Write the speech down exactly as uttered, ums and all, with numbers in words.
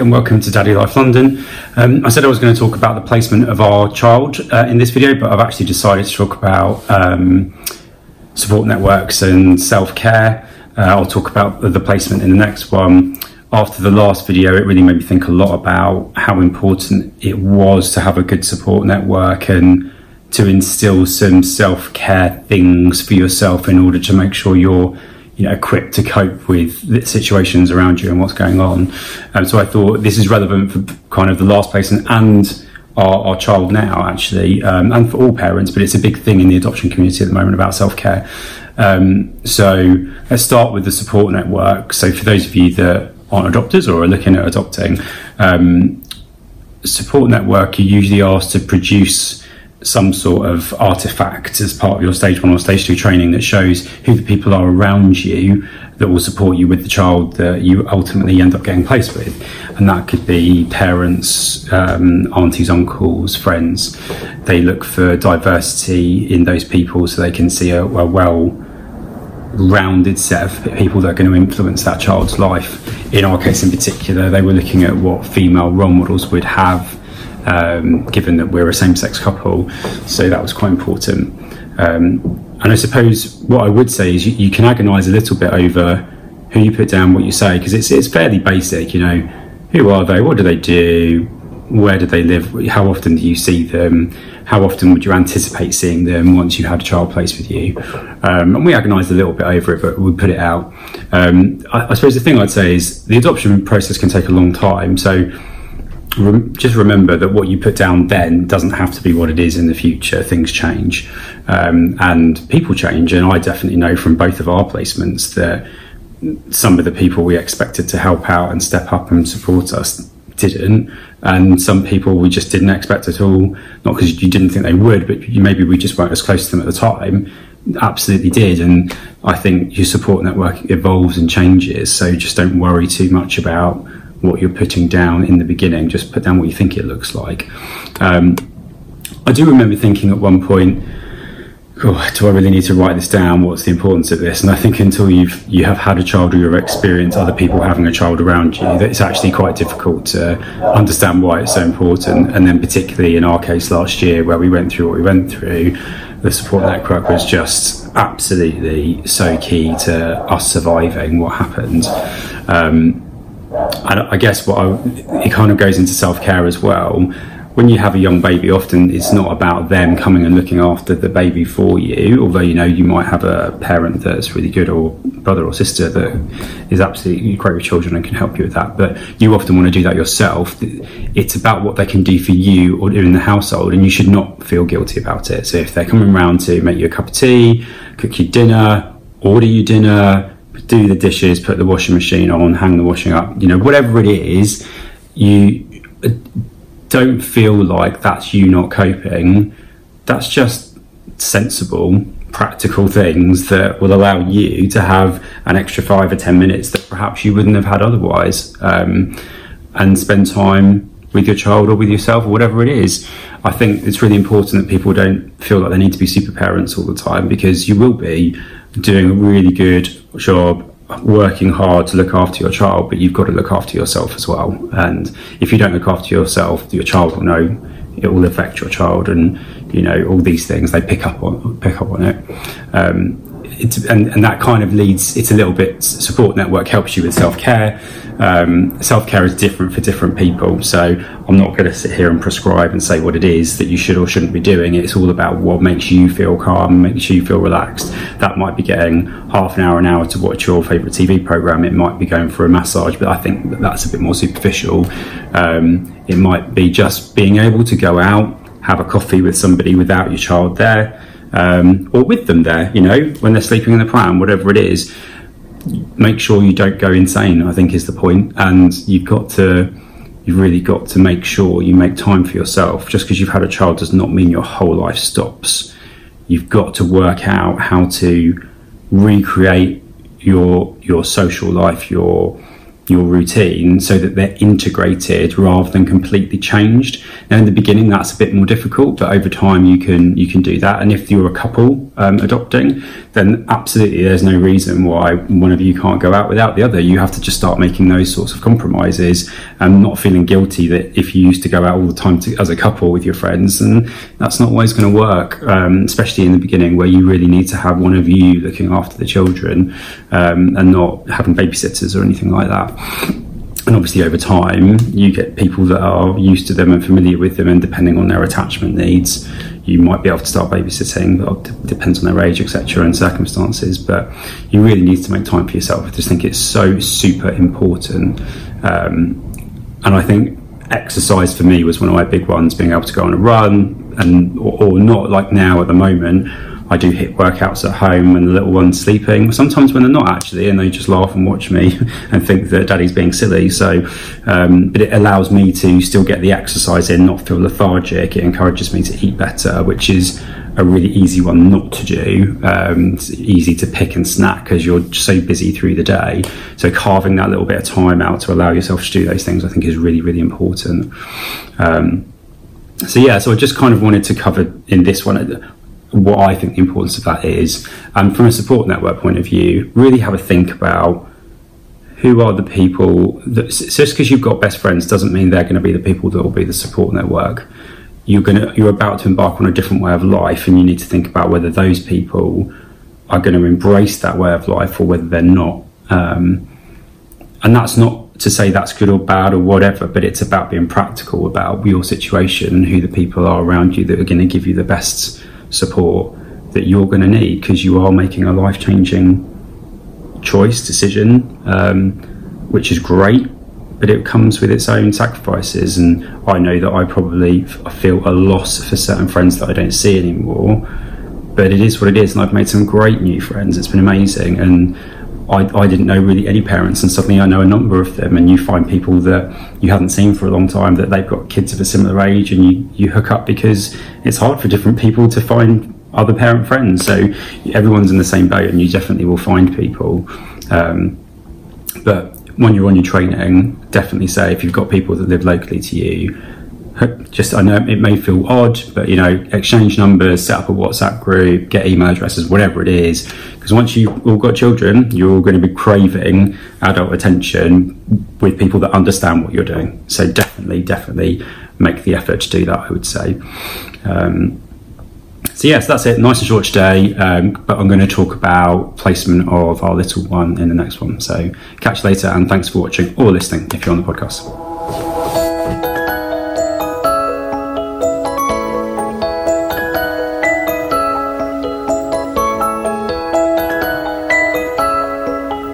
and welcome to Daddy Life London. Um, I said I was going to talk about the placement of our child uh, in this video, but I've actually decided to talk about um, support networks and self-care. Uh, I'll talk about the placement in the next one. After the last video, it really made me think a lot about how important it was to have a good support network and to instill some self-care things for yourself in order to make sure you're you know, equipped to cope with the situations around you and what's going on. Um, so I thought this is relevant for kind of the last placement and our, our child now, actually, um, and for all parents, but it's a big thing in the adoption community at the moment about self-care. Um, so let's start with the support network. So for those of you that aren't adopters or are looking at adopting, um, support network are usually asked to produce some sort of artifact as part of your stage one or stage two training that shows who the people are around you that will support you with the child that you ultimately end up getting placed with. And that could be parents, um, aunties, uncles, friends. They look for diversity in those people so they can see a, a well-rounded set of people that are going to influence that child's life. In our case in particular, they were looking at what female role models would have, Um, given that we're a same-sex couple, so that was quite important. Um, and I suppose what I would say is you, you can agonise a little bit over who you put down, what you say, because it's it's fairly basic. You know, who are they? What do they do? Where do they live? How often do you see them? How often would you anticipate seeing them once you had a child placed with you? Um, and we agonised a little bit over it, but we put it out. Um, I, I suppose the thing I'd say is the adoption process can take a long time, so just remember that what you put down then doesn't have to be what it is in the future. Things change, um, and people change, and I definitely know from both of our placements that some of the people we expected to help out and step up and support us didn't, and some people we just didn't expect at all, not because you didn't think they would, but maybe we just weren't as close to them at the time, absolutely did. And I think your support network evolves and changes, so just don't worry too much about what you're putting down in the beginning. Just put down what you think it looks like. Um, I do remember thinking at one point, oh, do I really need to write this down? What's the importance of this? And I think until you've you have had a child or you've experienced other people having a child around you, that it's actually quite difficult to understand why it's so important. And then particularly in our case last year, where we went through what we went through, the support network was just absolutely so key to us surviving what happened. Um, And I guess what I, it kind of goes into self-care as well. When you have a young baby, often it's not about them coming and looking after the baby for you, although you know you might have a parent that's really good or brother or sister that is absolutely great with children and can help you with that, but you often want to do that yourself. It's about what they can do for you or in the household, and you should not feel guilty about it. So if they're coming round to make you a cup of tea, cook you dinner, order you dinner, do the dishes, put the washing machine on, hang the washing up, you know, whatever it is, you don't feel like that's you not coping. That's just sensible, practical things that will allow you to have an extra five or ten minutes that perhaps you wouldn't have had otherwise, um, and spend time with your child or with yourself or whatever it is. I think it's really important that people don't feel like they need to be super parents all the time, because you will be doing a really good job working hard to look after your child, but you've got to look after yourself as well. And if you don't look after yourself, your child will know, it will affect your child, and you know all these things, they pick up on pick up on it. Um, It's, and, and that kind of leads, it's a little bit, support network helps you with self-care. Um, self-care is different for different people, so I'm not going to sit here and prescribe and say what it is that you should or shouldn't be doing. It's all about what makes you feel calm, makes you feel relaxed. That might be getting half an hour, an hour to watch your favourite T V programme. It might be going for a massage, but I think that that's a bit more superficial. Um, it might be just being able to go out, have a coffee with somebody without your child there. Um, or with them there, you know, when they're sleeping in the pram, whatever it is, make sure you don't go insane, I think is the point. And you've got to, you've really got to make sure you make time for yourself. Just because you've had a child does not mean your whole life stops. You've got to work out how to recreate your, your social life, your your routine so that they're integrated rather than completely changed. Now in the beginning that's a bit more difficult, but over time you can you can do that. And if you're a couple um, adopting, then absolutely there's no reason why one of you can't go out without the other. You have to just start making those sorts of compromises and not feeling guilty that if you used to go out all the time to, as a couple with your friends, and that's not always going to work, um, especially in the beginning where you really need to have one of you looking after the children um, and not having babysitters or anything like that. And obviously over time you get people that are used to them and familiar with them, and depending on their attachment needs you might be able to start babysitting, but it depends on their age, etc. and circumstances. But you really need to make time for yourself. I just think it's so super important, um, and I think exercise for me was one of my big ones, being able to go on a run and or, or not like now at the moment I do HIIT workouts at home when the little one's sleeping, sometimes when they're not actually, and they just laugh and watch me and think that daddy's being silly. So, um, but it allows me to still get the exercise in, not feel lethargic. It encourages me to eat better, which is a really easy one not to do. Um, it's easy to pick and snack because you're so busy through the day. So carving that little bit of time out to allow yourself to do those things, I think is really, really important. Um, so yeah, so I just kind of wanted to cover in this one what I think the importance of that is. And um, from a support network point of view, really have a think about who are the people that, just because you've got best friends doesn't mean they're going to be the people that will be the support network. You're going to, you're about to embark on a different way of life, and you need to think about whether those people are going to embrace that way of life or whether they're not. Um, and that's not to say that's good or bad or whatever, but it's about being practical about your situation and who the people are around you that are going to give you the best support that you're going to need, because you are making a life-changing choice, decision, um, which is great, but it comes with its own sacrifices. And I know that I probably I feel a loss for certain friends that I don't see anymore, but it is what it is, and I've made some great new friends. It's been amazing, and I, I didn't know really any parents, and suddenly I know a number of them. And you find people that you haven't seen for a long time, that they've got kids of a similar age, and you, you hook up, because it's hard for different people to find other parent friends. So everyone's in the same boat, and you definitely will find people. Um, but when you're on your training, definitely say if you've got people that live locally to you, just, I know it may feel odd, but you know, exchange numbers, set up a WhatsApp group, get email addresses, whatever it is, because once you've all got children, you're all going to be craving adult attention with people that understand what you're doing. So definitely, definitely make the effort to do that, I would say. Um, so yes, that's it. Nice and short today, um, but I'm going to talk about placement of our little one in the next one. So catch you later, and thanks for watching or listening if you're on the podcast.